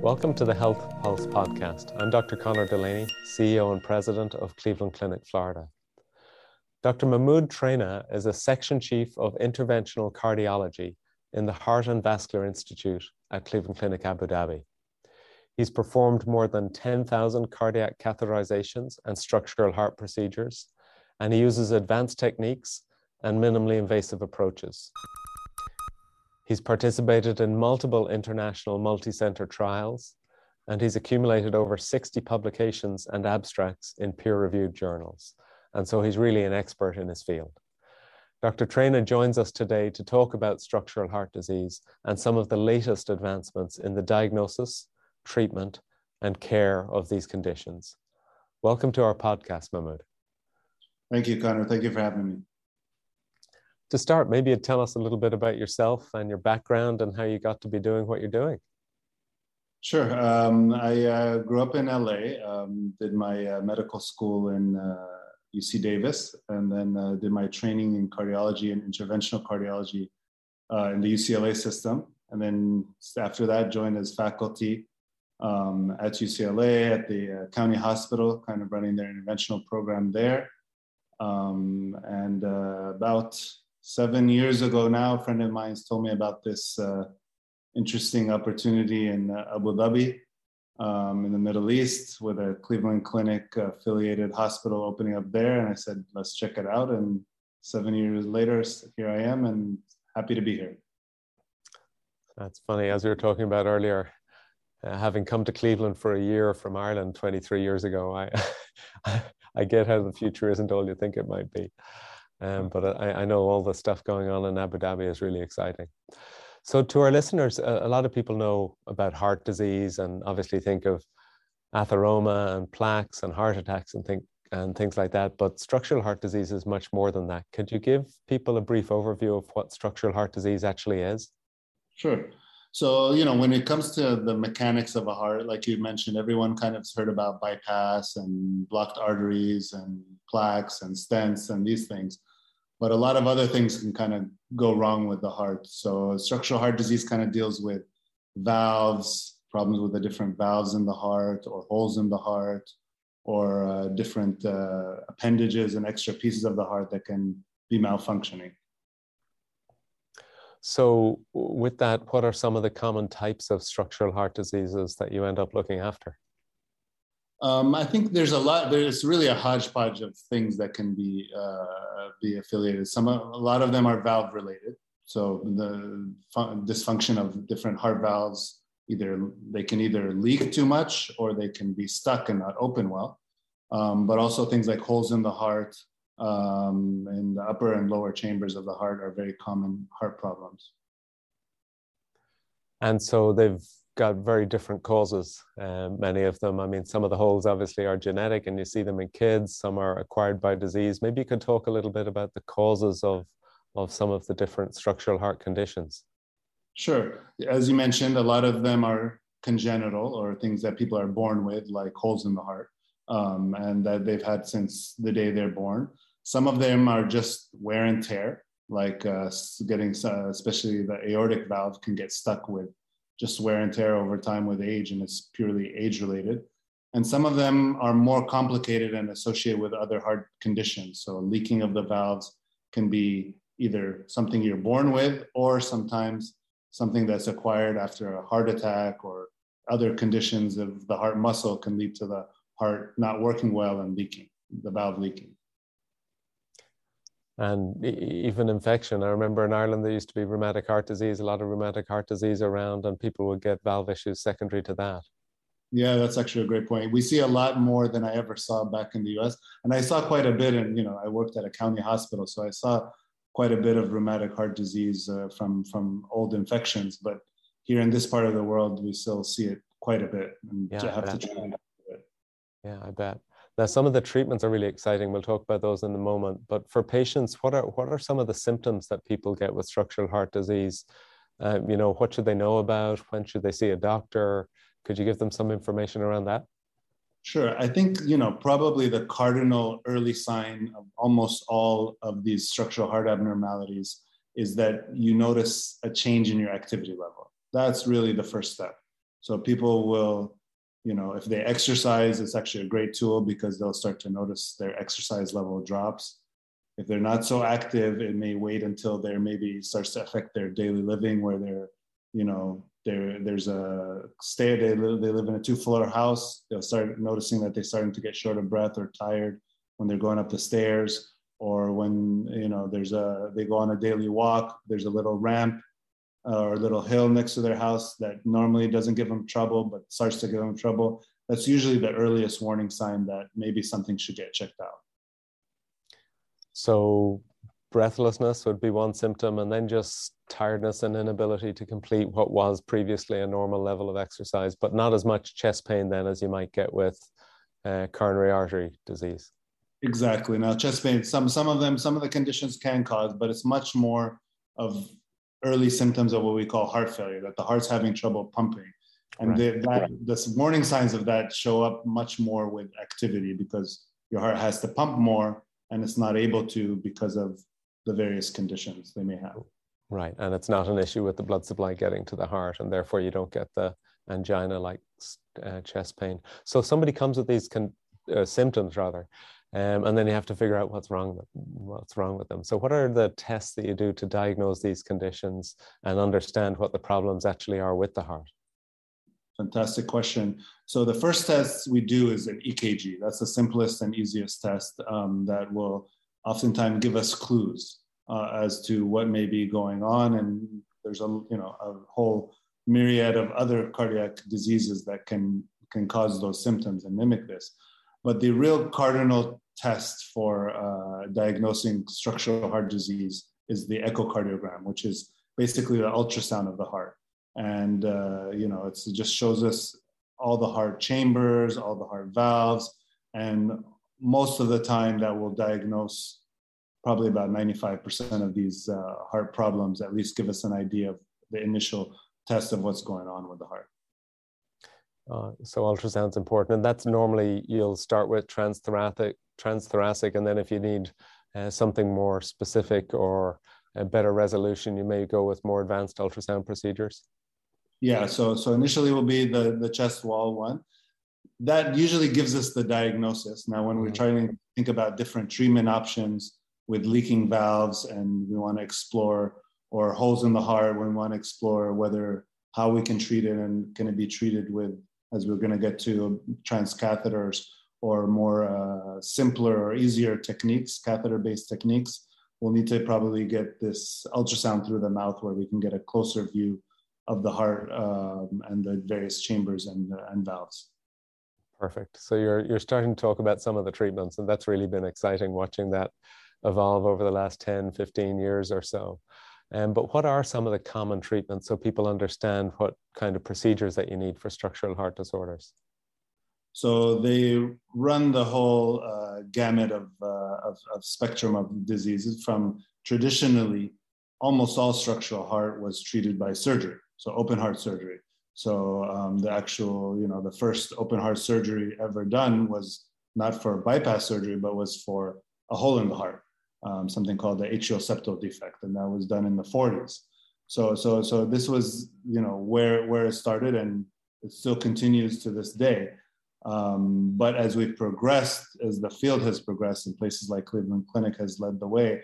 Welcome to the Health Pulse podcast. I'm Dr. Connor Delaney, CEO and President of Cleveland Clinic Florida. Dr. Mahmoud Traina is a Section Chief of Interventional Cardiology in the Heart and Vascular Institute at Cleveland Clinic Abu Dhabi. He's performed more than 10,000 cardiac catheterizations and structural heart procedures, and he uses advanced techniques and minimally invasive approaches. He's participated in multiple international multi-center trials, and he's accumulated over 60 publications and abstracts in peer-reviewed journals. And so he's really an expert in his field. Dr. Traina joins us today to talk about structural heart disease and some of the latest advancements in the diagnosis, treatment, and care of these conditions. Welcome to our podcast, Mahmoud. Thank you, Connor. Thank you for having me. To start, maybe you'd tell us a little bit about yourself and your background and how you got to be doing what you're doing. Sure. I grew up in LA, did my medical school in UC Davis, and then did my training in cardiology and interventional cardiology in the UCLA system. And then after that, joined as faculty at UCLA at the county hospital, kind of running their interventional program there. About 7 years ago now, a friend of mine told me about this interesting opportunity in Abu Dhabi in the Middle East with a Cleveland Clinic affiliated hospital opening up there. And I said, let's check it out. And 7 years later, here I am and happy to be here. That's funny. As we were talking about earlier, having come to Cleveland for a year from Ireland 23 years ago, I get how the future isn't all you think it might be. But I know all the stuff going on in Abu Dhabi is really exciting. So to our listeners, a lot of people know about heart disease and obviously think of atheroma and plaques and heart attacks and things like that. But structural heart disease is much more than that. Could you give people a brief overview of what structural heart disease actually is? Sure. So, you know, when it comes to the mechanics of a heart, like you mentioned, everyone kind of heard about bypass and blocked arteries and plaques and stents and these things. But a lot of other things can kind of go wrong with the heart. So structural heart disease kind of deals with valves, problems with the different valves in the heart or holes in the heart or different appendages and extra pieces of the heart that can be malfunctioning. So with that, what are some of the common types of structural heart diseases that you end up looking after? I think there's a lot. There's really a hodgepodge of things that can be affiliated. A lot of them are valve related. So the dysfunction of different heart valves, they can either leak too much or they can be stuck and not open well. But also things like holes in the heart, in the upper and lower chambers of the heart are very common heart problems. And so they've got very different causes, many of them. I mean, some of the holes obviously are genetic and you see them in kids, some are acquired by disease. Maybe you could talk a little bit about the causes of some of the different structural heart conditions. Sure. As you mentioned, a lot of them are congenital or things that people are born with, like holes in the heart, and that they've had since the day they're born. Some of them are just wear and tear, like especially the aortic valve can get stuck with just wear and tear over time with age, and it's purely age-related. And some of them are more complicated and associated with other heart conditions. So leaking of the valves can be either something you're born with or sometimes something that's acquired after a heart attack or other conditions of the heart muscle can lead to the heart not working well and leaking, the valve leaking. And even infection. I remember in Ireland, there used to be rheumatic heart disease, a lot of rheumatic heart disease around, and people would get valve issues secondary to that. Yeah, that's actually a great point. We see a lot more than I ever saw back in the US. And I saw quite a bit, and, you know, I worked at a county hospital, so I saw quite a bit of rheumatic heart disease from old infections. But here in this part of the world, we still see it quite a bit. And yeah, to try it. Yeah, I bet. Now, some of the treatments are really exciting. We'll talk about those in a moment. But for patients, what are some of the symptoms that people get with structural heart disease? You know, what should they know about? When should they see a doctor? Could you give them some information around that? Sure. I think, you know, probably the cardinal early sign of almost all of these structural heart abnormalities is that you notice a change in your activity level. That's really the first step. So people will, you know, if they exercise, it's actually a great tool because they'll start to notice their exercise level drops. If they're not so active, it may wait until there maybe starts to affect their daily living, where they're, you know, there's a stay, they live in a two-floor house. They'll start noticing that they're starting to get short of breath or tired when they're going up the stairs, or when, you know, they go on a daily walk, there's a little ramp or a little hill next to their house that normally doesn't give them trouble, but starts to give them trouble. That's usually the earliest warning sign that maybe something should get checked out. So breathlessness would be one symptom, and then just tiredness and inability to complete what was previously a normal level of exercise, but not as much chest pain then as you might get with coronary artery disease. Exactly. Now, chest pain, some of the conditions can cause, but it's much more of early symptoms of what we call heart failure, that the heart's having trouble pumping. And the warning signs of that show up much more with activity, because your heart has to pump more and it's not able to because of the various conditions they may have. Right. And it's not an issue with the blood supply getting to the heart, and therefore you don't get the angina-like chest pain. So somebody comes with these symptoms, and then you have to figure out what's wrong with them. So what are the tests that you do to diagnose these conditions and understand what the problems actually are with the heart? Fantastic question. So the first test we do is an EKG. That's the simplest and easiest test that will oftentimes give us clues as to what may be going on. And there's a whole myriad of other cardiac diseases that can cause those symptoms and mimic this. But the real cardinal test for diagnosing structural heart disease is the echocardiogram, which is basically the ultrasound of the heart. And, it just shows us all the heart chambers, all the heart valves, and most of the time that will diagnose probably about 95% of these heart problems, at least give us an idea of the initial test of what's going on with the heart. So ultrasound's important, and that's normally you'll start with transthoracic, and then if you need something more specific or a better resolution, you may go with more advanced ultrasound procedures. Yeah, so initially will be the chest wall one. That usually gives us the diagnosis. Now, when we're trying to think about different treatment options with leaking valves, and we want to explore, or holes in the heart, when we want to explore whether how we can treat it, and can it be treated with, as we're going to get to, transcatheters or more simpler or easier techniques, catheter-based techniques. We'll need to probably get this ultrasound through the mouth where we can get a closer view of the heart and the various chambers and valves. Perfect. So you're starting to talk about some of the treatments, and that's really been exciting watching that evolve over the last 10, 15 years or so. But what are some of the common treatments so people understand what kind of procedures that you need for structural heart disorders? So they run the whole gamut of spectrum of diseases. From traditionally, almost all structural heart was treated by surgery, so open heart surgery. So the first open heart surgery ever done was not for bypass surgery, but was for a hole in the heart, something called the atrial septal defect, and that was done in the 40s. So this was where it started, and it still continues to this day. But as we've progressed, as the field has progressed, and places like Cleveland Clinic has led the way,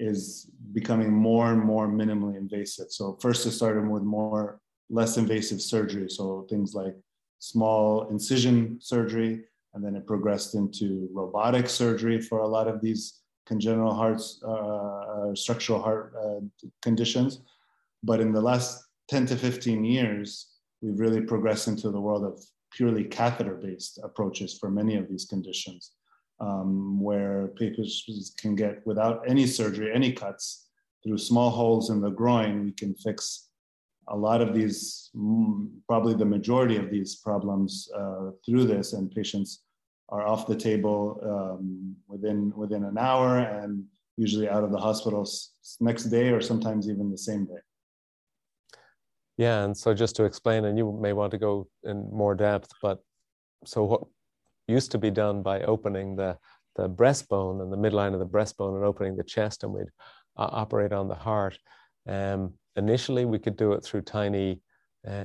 is becoming more and more minimally invasive. So first it started with less invasive surgery. So things like small incision surgery, and then it progressed into robotic surgery for a lot of these congenital structural heart conditions. But in the last 10 to 15 years, we've really progressed into the world of purely catheter-based approaches for many of these conditions, where patients can get, without any surgery, any cuts, through small holes in the groin, we can fix a lot of these, probably the majority of these problems through this, and patients are off the table within an hour, and usually out of the hospital next day, or sometimes even the same day. Yeah, and so just to explain, and you may want to go in more depth, but so what used to be done by opening the breastbone and the midline of the breastbone and opening the chest, and we'd operate on the heart. Initially, we could do it through tiny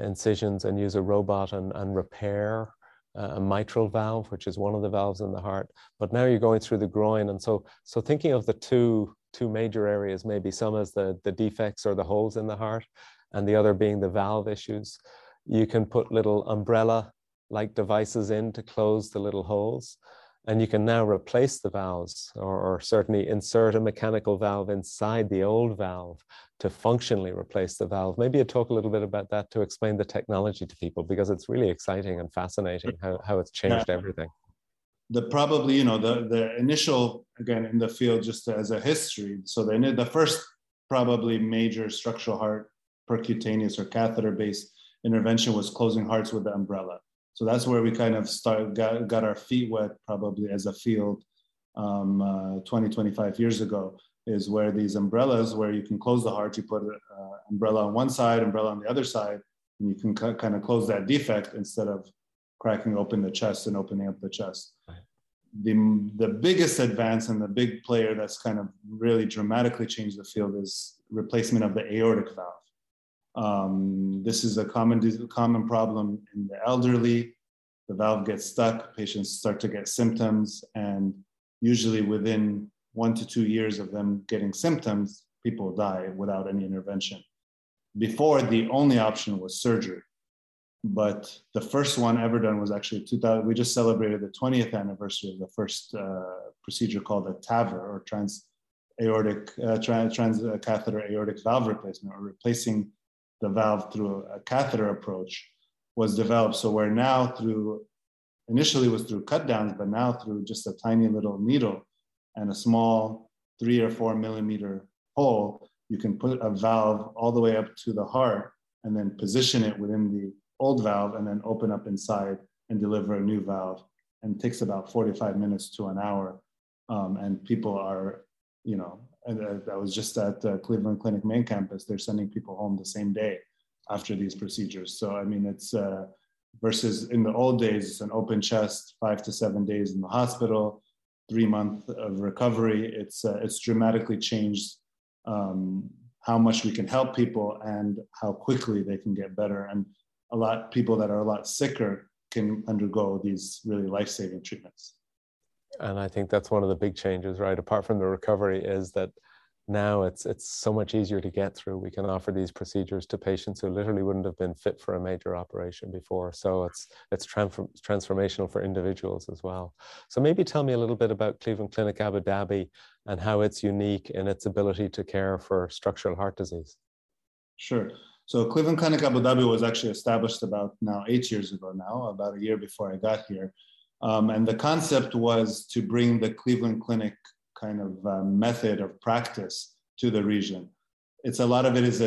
incisions and use a robot and repair a mitral valve, which is one of the valves in the heart. But now you're going through the groin. And so thinking of the two major areas, maybe some as the defects or the holes in the heart, and the other being the valve issues, you can put little umbrella-like devices in to close the little holes. And you can now replace the valves, or certainly insert a mechanical valve inside the old valve to functionally replace the valve. Maybe you talk a little bit about that to explain the technology to people, because it's really exciting and fascinating how it's changed everything. Probably, you know, the initial, again, in the field, just as a history. So the first probably major structural heart percutaneous or catheter-based intervention was closing hearts with the umbrella. So that's where we kind of got our feet wet, probably as a field 20, 25 years ago, is where these umbrellas, where you can close the heart, you put an umbrella on one side, umbrella on the other side, and you can kind of close that defect instead of cracking open the chest and opening up the chest. Right. The biggest advance and the big player that's kind of really dramatically changed the field is replacement of the aortic valve. This is a common problem in the elderly. The valve gets stuck, patients start to get symptoms, and usually within 1 to 2 years of them getting symptoms, people die without any intervention. Before, the only option was surgery, but the first one ever done was actually 2000. We just celebrated the 20th anniversary of the first procedure called a TAVR, or transcatheter aortic valve replacement, or replacing the valve through a catheter approach, was developed. So where now initially was through cut downs, but now through just a tiny little needle and a small 3 or 4 millimeter hole, you can put a valve all the way up to the heart and then position it within the old valve and then open up inside and deliver a new valve. And it takes about 45 minutes to an hour. And people are, you know, and I was just at Cleveland Clinic main campus. They're sending people home the same day after these procedures. So, I mean, it's versus in the old days, it's an open chest, 5 to 7 days in the hospital, 3 months of recovery. It's dramatically changed how much we can help people and how quickly they can get better. And a lot of people that are a lot sicker can undergo these really life-saving treatments. And I think that's one of the big changes, right? Apart from the recovery, is that now it's so much easier to get through. We can offer these procedures to patients who literally wouldn't have been fit for a major operation before. So it's transformational for individuals as well. So maybe tell me a little bit about Cleveland Clinic Abu Dhabi and how it's unique in its ability to care for structural heart disease. Sure. So Cleveland Clinic Abu Dhabi was actually established about now 8 years ago now, about a year before I got here. And the concept was to bring the Cleveland Clinic kind of method of practice to the region. A lot of it is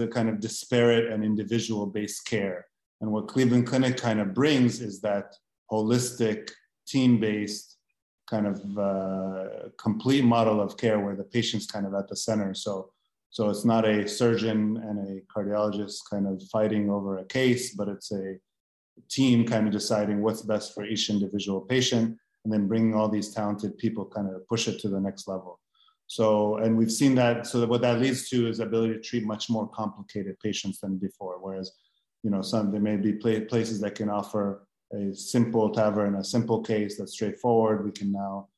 a kind of disparate and individual-based care. And what Cleveland Clinic kind of brings is that holistic, team-based kind of complete model of care where the patient's kind of at the center. So it's not a surgeon and a cardiologist kind of fighting over a case, but it's a team kind of deciding what's best for each individual patient, and then bringing all these talented people kind of push it to the next level. So, and we've seen that. So what that leads to is the ability to treat much more complicated patients than before. Whereas, you know, there may be places that can offer a simple TAVR and a simple case that's straightforward. We can now,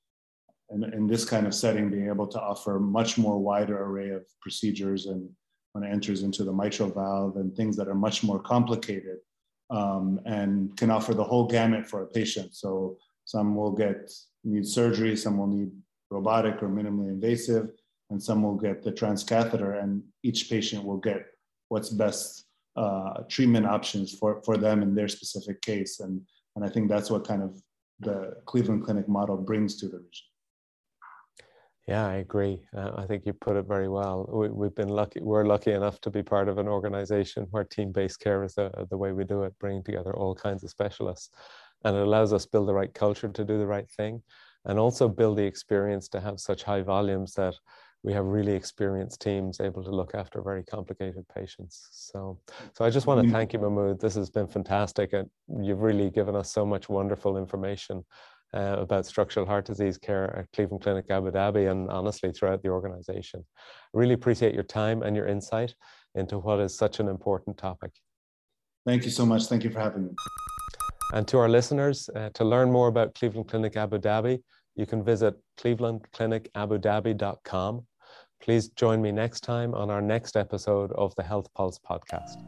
in this kind of setting, being able to offer much more wider array of procedures, and when it enters into the mitral valve and things that are much more complicated. And can offer the whole gamut for a patient. So some will need surgery, some will need robotic or minimally invasive, and some will get the transcatheter, and each patient will get what's best treatment options for them in their specific case. And I think that's what kind of the Cleveland Clinic model brings to the region. Yeah, I agree. I think you put it very well. We've been lucky. We're lucky enough to be part of an organization where team-based care is the way we do it, bringing together all kinds of specialists. And it allows us to build the right culture to do the right thing, and also build the experience to have such high volumes that we have really experienced teams able to look after very complicated patients. So I just want to thank you, Mahmoud. This has been fantastic. And you've really given us so much wonderful information about structural heart disease care at Cleveland Clinic Abu Dhabi, and honestly throughout the organization. I really appreciate your time and your insight into what is such an important topic. Thank you so much. Thank you for having me. And to our listeners, to learn more about Cleveland Clinic Abu Dhabi, you can visit clevelandclinicabudhabi.com. Please join me next time on our next episode of the Health Pulse podcast.